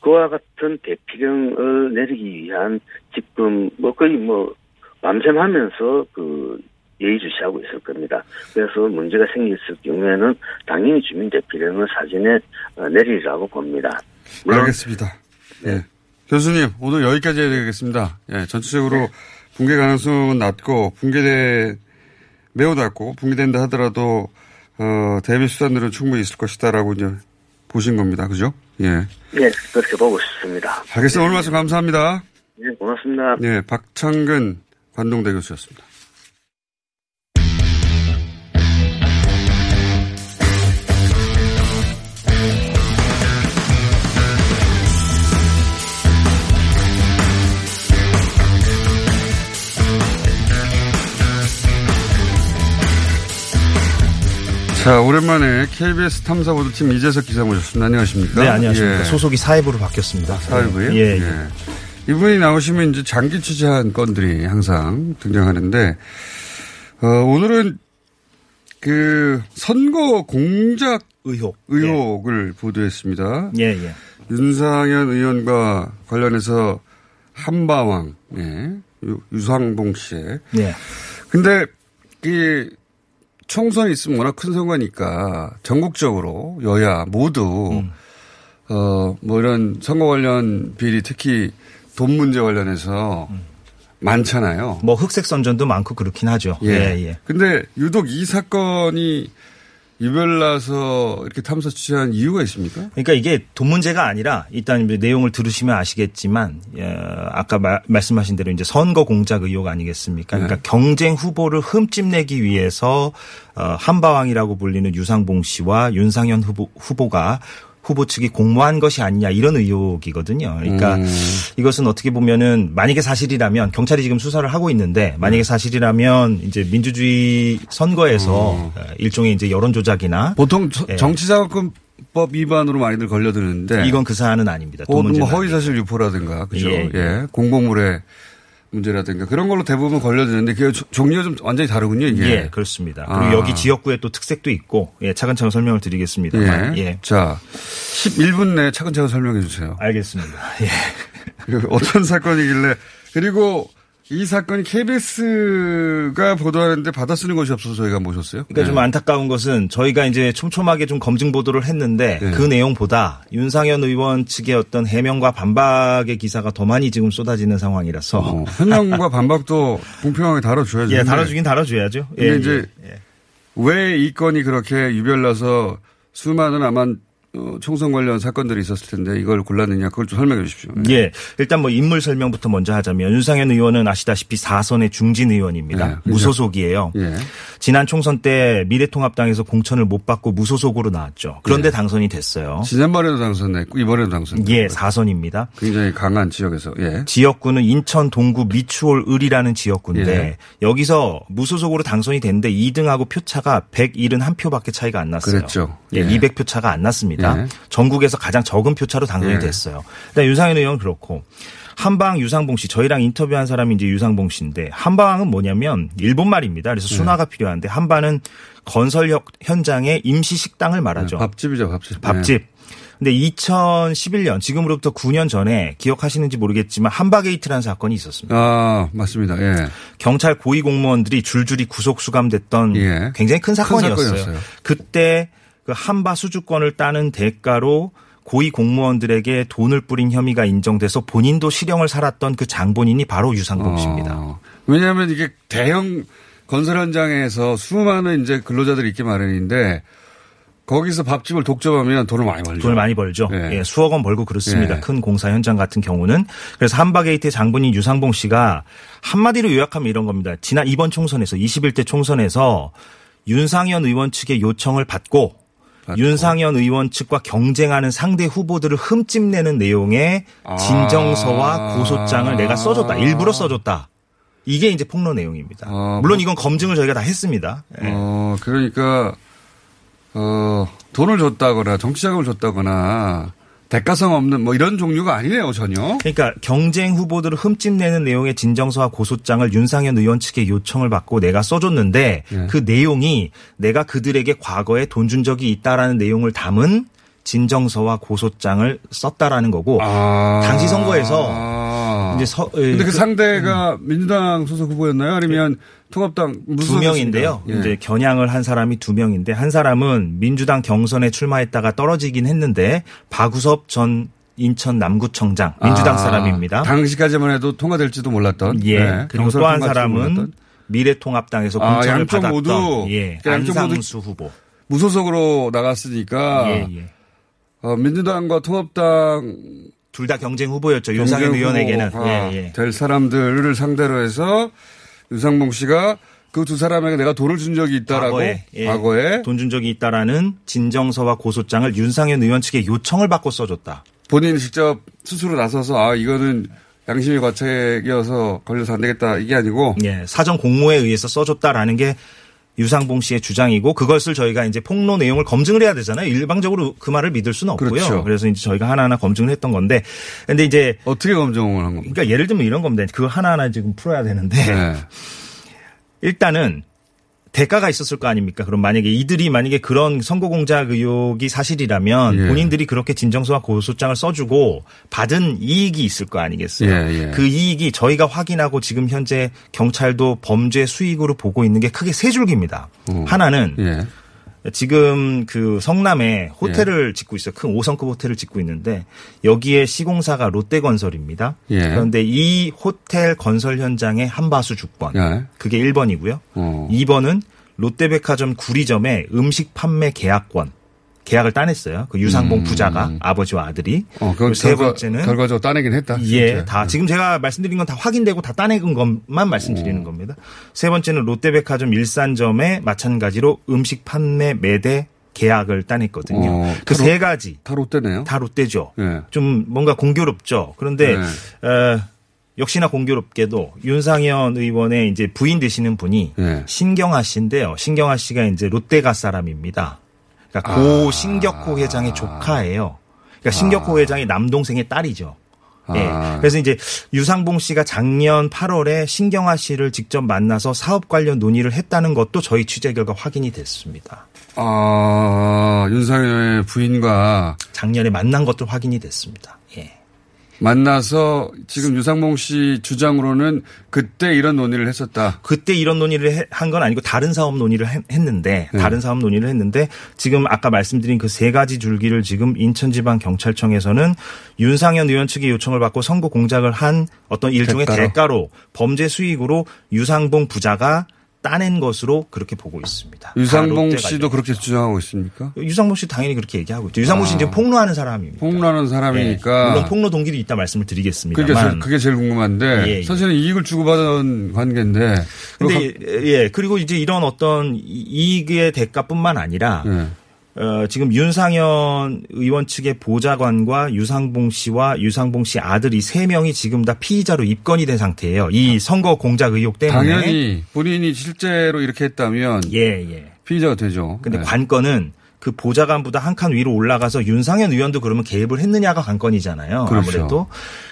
그와 같은 대피령을 내리기 위한 지금 뭐 거의 뭐 밤샘하면서 그 예의주시하고 있을 겁니다. 그래서 문제가 생겼을 경우에는 당연히 주민 대피령을 사전에 내리라고 봅니다. 물론 알겠습니다. 네. 네. 교수님 오늘 여기까지 해야 되겠습니다. 예, 전체적으로 네. 붕괴 가능성은 낮고 붕괴대 매우 낮고 붕괴된다 하더라도 어, 대비 수단들은 충분히 있을 것이다라고 이제 보신 겁니다. 그죠? 예. 예, 그렇게 보고 싶습니다. 알겠습니다. 네. 오늘 말씀 감사합니다. 예, 고맙습니다. 예, 박창근 관동대 교수였습니다. 자, 오랜만에 케이비에스 탐사보도팀 이재석 기자 모셨습니다. 안녕하십니까? 네, 안녕하십니까. 예. 소속이 사회부로 바뀌었습니다. 아, 사회부요? 예, 예. 예. 이분이 나오시면 이제 장기 취재한 건들이 항상 등장하는데, 어, 오늘은 그 선거 공작 의혹. 의혹을 예. 보도했습니다. 예, 예. 윤상현 의원과 관련해서 한바왕, 예. 유상봉 씨의. 예. 근데, 이, 총선이 있으면 워낙 큰 선거니까 전국적으로 여야 모두 음. 어, 뭐 이런 선거 관련 비리 특히 돈 문제 관련해서 음. 많잖아요. 뭐 흑색 선전도 많고 그렇긴 하죠. 예. 예, 예. 근데 유독 이 사건이 유별나서 이렇게 탐사 취재한 이유가 있습니까? 그러니까 이게 돈 문제가 아니라 일단 내용을 들으시면 아시겠지만 아까 마, 말씀하신 대로 이제 선거 공작 의혹 아니겠습니까? 그러니까 네. 경쟁 후보를 흠집내기 위해서 한바왕이라고 불리는 유상봉 씨와 윤상현 후보, 후보가 후보 측이 공모한 것이 아니냐 이런 의혹이거든요. 그러니까 음. 이것은 어떻게 보면은 만약에 사실이라면 경찰이 지금 수사를 하고 있는데 만약에 사실이라면 이제 민주주의 선거에서 음. 일종의 이제 여론 조작이나 보통 예. 정치자금법 위반으로 많이들 걸려드는데 이건 그 사안은 아닙니다. 뭐 허위사실 유포라든가 그죠? 예. 예. 공보물에 문제라든가 그런 걸로 대부분 걸려드는데 그 종류가 좀 완전히 다르군요. 이게. 예, 그렇습니다. 아. 그리고 여기 지역구에 또 특색도 있고 예, 차근차근 설명을 드리겠습니다. 예. 예. 자, 십일 분 내에 차근차근 설명해 주세요. 알겠습니다. 예. 어떤 사건이길래 그리고 이 사건이 케이비에스가 보도하는데 받아쓰는 것이 없어서 저희가 모셨어요. 그러니까 네. 좀 안타까운 것은 저희가 이제 촘촘하게 좀 검증 보도를 했는데 네. 그 내용보다 윤상현 의원 측의 어떤 해명과 반박의 기사가 더 많이 지금 쏟아지는 상황이라서. 어, 해명과 반박도 공평하게 다뤄줘야죠. 예, 다뤄주긴 다뤄줘야죠. 예, 근데 이제 예, 예. 왜 이 건이 그렇게 유별나서 수많은 아마 총선 관련 사건들이 있었을 텐데 이걸 골랐느냐 그걸 좀 설명해 주십시오. 네. 예. 일단 뭐 인물 설명부터 먼저 하자면 윤상현 의원은 아시다시피 사선의 중진 의원입니다. 네, 그렇죠. 무소속이에요. 예. 지난 총선 때 미래통합당에서 공천을 못 받고 무소속으로 나왔죠. 그런데 예. 당선이 됐어요. 지난번에도 당선됐고 이번에도 당선됐고. 예, 사선입니다. 굉장히 강한 지역에서. 예. 지역구는 인천 동구 미추홀 을이라는 지역구인데 예. 여기서 무소속으로 당선이 됐는데 이 등하고 표차가 백칠십일 표밖에 차이가 안 났어요. 그렇죠. 예. 예. 이백 표 차가 안 났습니다. 예. 전국에서 가장 적은 표차로 당선이 예. 됐어요. 일단 윤상현 의원은 그렇고 한방 유상봉 씨 저희랑 인터뷰한 사람이 이제 유상봉 씨인데 한방은 뭐냐면 일본 말입니다. 그래서 순화가 예. 필요한데 한방은 건설 현장의 임시 식당을 말하죠. 예. 밥집이죠, 밥집. 밥집. 예. 근데 이천십일 년 지금으로부터 구 년 전에 기억하시는지 모르겠지만 한바게이트라는 사건이 있었습니다. 아 맞습니다. 예. 경찰 고위 공무원들이 줄줄이 구속 수감됐던 예. 굉장히 큰 사건이었어요. 큰 사건이었어요. 그때 그 한바 수주권을 따는 대가로 고위 공무원들에게 돈을 뿌린 혐의가 인정돼서 본인도 실형을 살았던 그 장본인이 바로 유상봉 씨입니다. 어, 왜냐하면 이게 대형 건설 현장에서 수많은 이제 근로자들이 있기 마련인데 거기서 밥집을 독점하면 돈을 많이 벌죠. 돈을 많이 벌죠. 예. 예, 수억 원 벌고 그렇습니다. 예. 큰 공사 현장 같은 경우는. 그래서 한바게이트의 장본인 유상봉 씨가 한마디로 요약하면 이런 겁니다. 지난 이번 총선에서 이십일 대 총선에서 윤상현 의원 측의 요청을 받고 윤상현 의원 측과 경쟁하는 상대 후보들을 흠집내는 내용의 진정서와 아~ 고소장을 내가 써줬다. 일부러 써줬다. 이게 이제 폭로 내용입니다. 아, 물론 이건 검증을 저희가 다 했습니다. 예. 어, 그러니까 어, 돈을 줬다거나 정치자금을 줬다거나 대가성 없는 뭐 이런 종류가 아니네요 전혀. 그러니까 경쟁 후보들을 흠집내는 내용의 진정서와 고소장을 윤상현 의원 측의 요청을 받고 내가 써줬는데 예. 그 내용이 내가 그들에게 과거에 돈 준 적이 있다라는 내용을 담은 진정서와 고소장을 썼다라는 거고 아. 당시 선거에서 아. 이제 서. 그런데 그 상대가 음. 민주당 소속 후보였나요? 아니면 예. 통합당 두 명인데요. 예. 이제 겨냥을 한 사람이 두 명인데 한 사람은 민주당 경선에 출마했다가 떨어지긴 했는데 박우섭 전 인천 남구청장 민주당 아, 사람입니다. 당시까지만 해도 통과될지도 몰랐던. 예. 네. 그리고 또 한 사람은 몰랐던. 미래통합당에서 공천을 아, 양쪽 받았던 모두, 예. 그러니까 양쪽 안상수 모두 후보 무소속으로 나갔으니까. 예, 예. 어, 민주당과 통합당 둘 다 경쟁 후보였죠. 경쟁 윤상현 의원에게는. 예, 예. 될 사람들을 상대로 해서 유상봉 씨가 그 두 사람에게 내가 돈을 준 적이 있다라고. 과거에. 예. 과거에. 돈 준 적이 있다라는 진정서와 고소장을 윤상현 의원 측에 요청을 받고 써줬다. 본인이 직접 스스로 나서서 아 이거는 양심의 과책이어서 걸려서 안 되겠다 이게 아니고. 예. 사전 공모에 의해서 써줬다라는 게 유상봉 씨의 주장이고 그것을 저희가 이제 폭로 내용을 검증을 해야 되잖아요. 일방적으로 그 말을 믿을 수는 없고요. 그렇죠. 그래서 이제 저희가 하나하나 검증을 했던 건데, 근데 이제 어떻게 검증을 한 겁니까? 그러니까 예를 들면 이런 겁니다. 그거 하나하나 지금 풀어야 되는데 네. 일단은 대가가 있었을 거 아닙니까? 그럼 만약에 이들이 만약에 그런 선거공작 의혹이 사실이라면 예. 본인들이 그렇게 진정서와 고소장을 써주고 받은 이익이 있을 거 아니겠어요? 예, 예. 그 이익이 저희가 확인하고 지금 현재 경찰도 범죄 수익으로 보고 있는 게 크게 세 줄기입니다. 음. 하나는 예. 지금 그 성남에 호텔을 예. 짓고 있어요. 큰 오 성급 호텔을 짓고 있는데 여기에 시공사가 롯데건설입니다. 예. 그런데 이 호텔 건설 현장의 한바수 죽번. 예. 그게 일 번이고요. 오. 이 번은 롯데백화점 구리점에 음식 판매 계약권. 계약을 따냈어요. 그 유상봉 음. 부자가 아버지와 아들이. 어, 그건 세 결과, 번째는 결과적으로 따내긴 했다. 예, 진짜. 다 네. 지금 제가 말씀드린 건 다 확인되고 다 따내는 것만 말씀드리는 오. 겁니다. 세 번째는 롯데백화점 일산점에 마찬가지로 음식 판매 매대 계약을 따냈거든요. 그 세 가지 다 롯데네요. 다 롯데죠. 예. 좀 뭔가 공교롭죠. 그런데 예. 어, 역시나 공교롭게도 윤상현 의원의 이제 부인 되시는 분이 예. 신경아 씨인데요. 신경아 씨가 이제 롯데가 사람입니다. 그러니까 고 아. 신격호 회장의 조카예요. 그러니까 신격호 아. 회장의 남동생의 딸이죠. 아. 예. 그래서 이제 유상봉 씨가 작년 팔월에 신경아 씨를 직접 만나서 사업 관련 논의를 했다는 것도 저희 취재 결과 확인이 됐습니다. 아, 윤상현의 부인과 작년에 만난 것도 확인이 됐습니다. 예. 만나서 지금 유상봉 씨 주장으로는 그때 이런 논의를 했었다. 그때 이런 논의를 한 건 아니고 다른 사업 논의를 했는데 네. 다른 사업 논의를 했는데 지금 아까 말씀드린 그 세 가지 줄기를 지금 인천지방경찰청에서는 윤상현 의원 측의 요청을 받고 선거 공작을 한 어떤 일종의 대가로, 대가로 범죄 수익으로 유상봉 부자가 따낸 것으로 그렇게 보고 있습니다. 유상봉 씨도 그렇게 주장하고 있습니까? 유상봉 씨 당연히 그렇게 얘기하고 있죠. 유상봉 아. 씨 이제 폭로하는 사람입니다. 폭로하는 사람이니까. 네. 물론 폭로 동기도 있다 말씀을 드리겠습니다만. 그게 제일, 그게 제일 궁금한데 예, 예. 사실은 이익을 주고받은 관계인데. 그런데 예 그리고 이제 이런 어떤 이익의 대가뿐만 아니라. 예. 어, 지금 윤상현 의원 측의 보좌관과 유상봉 씨와 유상봉 씨 아들이 세 명이 지금 다 피의자로 입건이 된 상태예요. 이 선거 공작 의혹 때문에. 당연히 본인이 실제로 이렇게 했다면 예, 예. 피의자가 되죠. 근데 네. 관건은 그 보좌관보다 한 칸 위로 올라가서 윤상현 의원도 그러면 개입을 했느냐가 관건이잖아요. 그렇죠. 아무래도.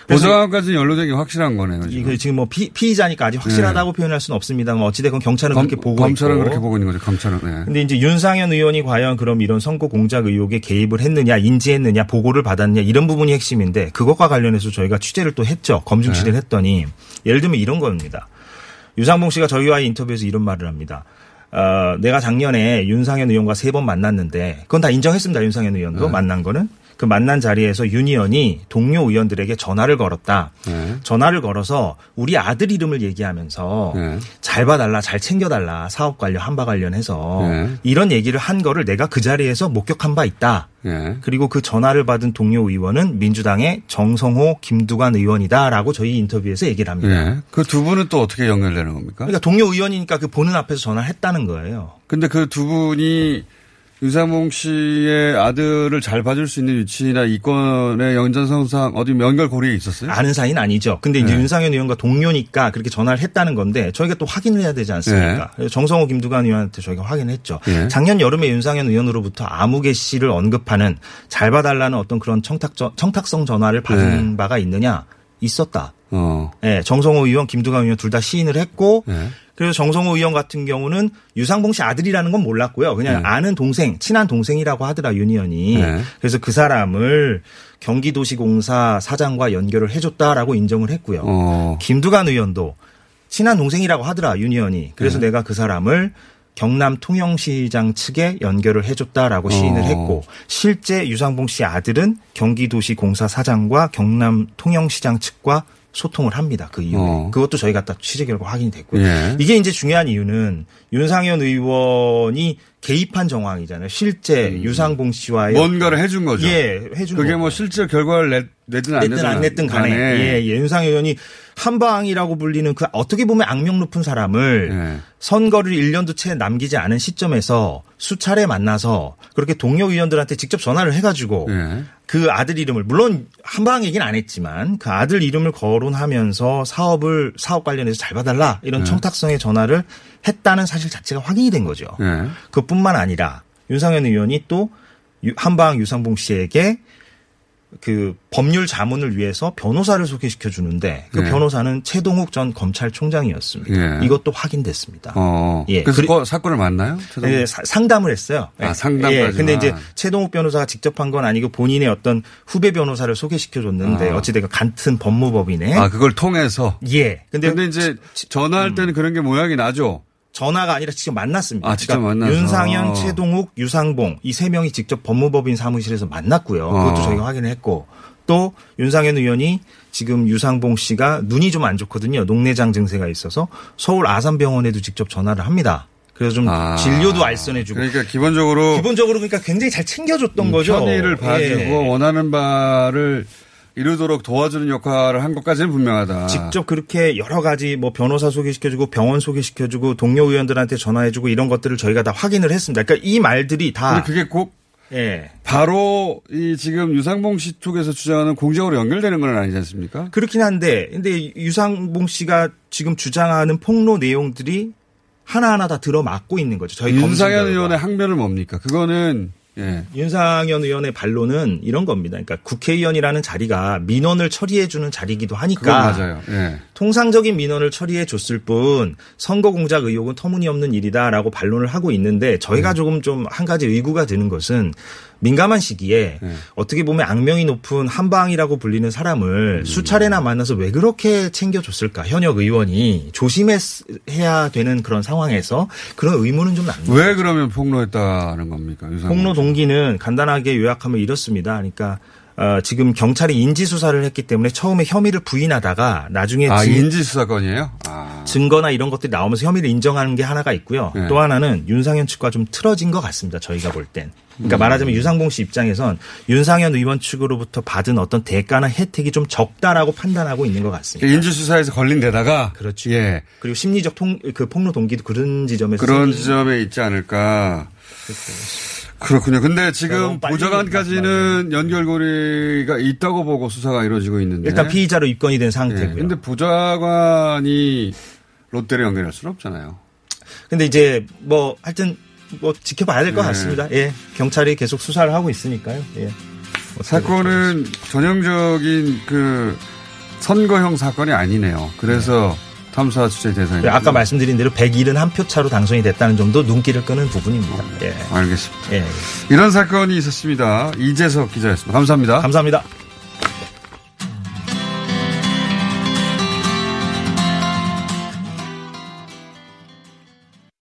보좌관까지는 연루된 게 확실한 거네요. 지금, 지금 뭐 피, 피의자니까 아직 확실하다고 네. 표현할 수는 없습니다만 어찌됐건 경찰은 검, 그렇게 보고 검찰은 있고. 검찰은 그렇게 보고 있는 거죠. 검찰은. 네. 근데 이제 윤상현 의원이 과연 그럼 이런 선거 공작 의혹에 개입을 했느냐, 인지했느냐, 보고를 받았느냐 이런 부분이 핵심인데 그것과 관련해서 저희가 취재를 또 했죠. 검증 취재를 네. 했더니 예를 들면 이런 겁니다. 유상봉 씨가 저희와의 인터뷰에서 이런 말을 합니다. 어, 내가 작년에 윤상현 의원과 세 번 만났는데 그건 다 인정했습니다. 윤상현 의원도 네. 만난 거는. 그 만난 자리에서 윤 의원이 동료 의원들에게 전화를 걸었다. 네. 전화를 걸어서 우리 아들 이름을 얘기하면서 네. 잘 봐달라, 잘 챙겨달라, 사업 관련, 한바 관련해서 네. 이런 얘기를 한 거를 내가 그 자리에서 목격한 바 있다. 네. 그리고 그 전화를 받은 동료 의원은 민주당의 정성호, 김두관 의원이다라고 저희 인터뷰에서 얘기를 합니다. 네. 그 두 분은 또 어떻게 연결되는 겁니까? 그러니까 동료 의원이니까 그 보는 앞에서 전화를 했다는 거예요. 근데 그 두 분이 유상봉 씨의 아들을 잘 봐줄 수 있는 위치나 이권의 연장성상 어디 연결고리에 있었어요? 아는 사이는 아니죠. 근데 이제 네. 윤상현 의원과 동료니까 그렇게 전화를 했다는 건데 저희가 또 확인을 해야 되지 않습니까? 네. 정성호 김두관 의원한테 저희가 확인했죠. 네. 작년 여름에 윤상현 의원으로부터 아무개 씨를 언급하는 잘 봐달라는 어떤 그런 청탁, 청탁성 전화를 받은 네. 바가 있느냐? 있었다. 어. 네, 정성호 의원, 김두관 의원 둘 다 시인을 했고 네. 그래서 정성호 의원 같은 경우는 유상봉 씨 아들이라는 건 몰랐고요. 그냥 네. 아는 동생, 친한 동생이라고 하더라, 윤 의원이. 네. 그래서 그 사람을 경기도시공사 사장과 연결을 해줬다라고 인정을 했고요. 어. 김두관 의원도 친한 동생이라고 하더라, 윤 의원이. 그래서 네. 내가 그 사람을 경남 통영시장 측에 연결을 해줬다라고 시인을 어. 했고 실제 유상봉 씨 아들은 경기도시공사 사장과 경남 통영시장 측과 소통을 합니다. 그 이후에. 어. 그것도 저희가 딱 취재 결과 확인이 됐고요. 예. 이게 이제 중요한 이유는 윤상현 의원이 개입한 정황이잖아요. 실제 음. 유상봉 씨와의 뭔가를 해준 거죠. 예, 해준 거. 그게 뭐 실제 결과를 내, 내든 안 내든, 내든 안 내든 간에, 간에. 예, 예, 윤상현 의원이 한방이라고 불리는 그 어떻게 보면 악명 높은 사람을 예. 선거를 일 년도 채 남기지 않은 시점에서 수차례 만나서 그렇게 동료 의원들한테 직접 전화를 해가지고 예. 그 아들 이름을 물론 한방 얘기는 안 했지만 그 아들 이름을 거론하면서 사업을 사업 관련해서 잘 봐달라 이런 예. 청탁성의 전화를 했다는 사실 자체가 확인이 된 거죠. 예. 그뿐만 아니라 윤상현 의원이 또 한방 유상봉 씨에게 그 법률 자문을 위해서 변호사를 소개시켜 주는데 그 예. 변호사는 채동욱 전 검찰총장이었습니다. 예. 이것도 확인됐습니다. 어, 예. 그래서 그 사건을 만나요? 예, 상담을 했어요. 아, 상담까지. 그런데 예. 이제 채동욱 변호사가 직접 한 건 아니고 본인의 어떤 후배 변호사를 소개시켜 줬는데 아. 어찌됐건 같은 법무법인에. 아, 그걸 통해서. 예. 근데, 근데 이제 전화할 때는 음. 그런 게 모양이 나죠. 전화가 아니라 직접 만났습니다. 아, 직접 그러니까 만나서. 윤상현, 채동욱, 유상봉 이 세 명이 직접 법무법인 사무실에서 만났고요. 그것도 어. 저희가 확인을 했고 또 윤상현 의원이 지금 유상봉 씨가 눈이 좀 안 좋거든요. 녹내장 증세가 있어서 서울 아산병원에도 직접 전화를 합니다. 그래서 좀 아. 진료도 알선해주고. 그러니까 기본적으로. 기본적으로 그러니까 굉장히 잘 챙겨줬던 음, 거죠. 편의를 봐주고 예. 원하는 바를. 이루도록 도와주는 역할을 한 것까지는 분명하다. 직접 그렇게 여러 가지 뭐 변호사 소개시켜주고 병원 소개시켜주고 동료 의원들한테 전화해주고 이런 것들을 저희가 다 확인을 했습니다. 그러니까 이 말들이 다. 그게 꼭 예. 바로 이 지금 유상봉 씨 쪽에서 주장하는 공정으로 연결되는 건 아니지 않습니까? 그렇긴 한데, 근데 유상봉 씨가 지금 주장하는 폭로 내용들이 하나하나 다 들어맞고 있는 거죠. 저희 윤상현 의원의 항변은 뭡니까? 그거는. 예. 윤상현 의원의 반론은 이런 겁니다. 그러니까 국회의원이라는 자리가 민원을 처리해주는 자리이기도 하니까 맞아요. 예. 통상적인 민원을 처리해줬을 뿐 선거 공작 의혹은 터무니없는 일이다라고 반론을 하고 있는데 저희가 예. 조금 좀 한 가지 의구가 드는 것은 민감한 시기에 예. 어떻게 보면 악명이 높은 한방이라고 불리는 사람을 음. 수차례나 만나서 왜 그렇게 챙겨줬을까 현역 의원이 조심해야 되는 그런 상황에서 그런 의문은 좀 납니다. 왜 그러면 폭로했다는 겁니까? 유상범. 폭로 동기는 간단하게 요약하면 이렇습니다. 그러니까 어, 지금 경찰이 인지수사를 했기 때문에 처음에 혐의를 부인하다가 나중에 아, 인지수사건이에요? 아. 증거나 이런 것들이 나오면서 혐의를 인정하는 게 하나가 있고요. 네. 또 하나는 윤상현 측과 좀 틀어진 것 같습니다. 저희가 볼 땐. 그러니까 음. 말하자면 유상봉 씨 입장에선 윤상현 의원 측으로부터 받은 어떤 대가나 혜택이 좀 적다라고 판단하고 있는 것 같습니다. 인지수사에서 걸린 데다가. 그렇죠. 예. 그리고 심리적 통, 그 폭로 동기도 그런 지점에서. 그런 지점에 있지 않을까. 그렇죠. 그렇군요. 근데 지금 보좌관까지는 연결고리가 있다고 보고 수사가 이루어지고 있는데. 일단 피의자로 입건이 된 상태고요. 네. 근데 보좌관이 롯데를 연결할 수는 없잖아요. 근데 이제 뭐 하여튼 뭐 지켜봐야 될 것 네. 같습니다. 예. 경찰이 계속 수사를 하고 있으니까요. 예. 사건은 전형적인 그 선거형 사건이 아니네요. 그래서 네. 탐사 취재 대상입니다. 아까 말씀드린 대로 백칠십일 표 차로 당선이 됐다는 점도 눈길을 끄는 부분입니다. 예. 알겠습니다. 예. 이런 사건이 있었습니다. 이재석 기자였습니다. 감사합니다. 감사합니다.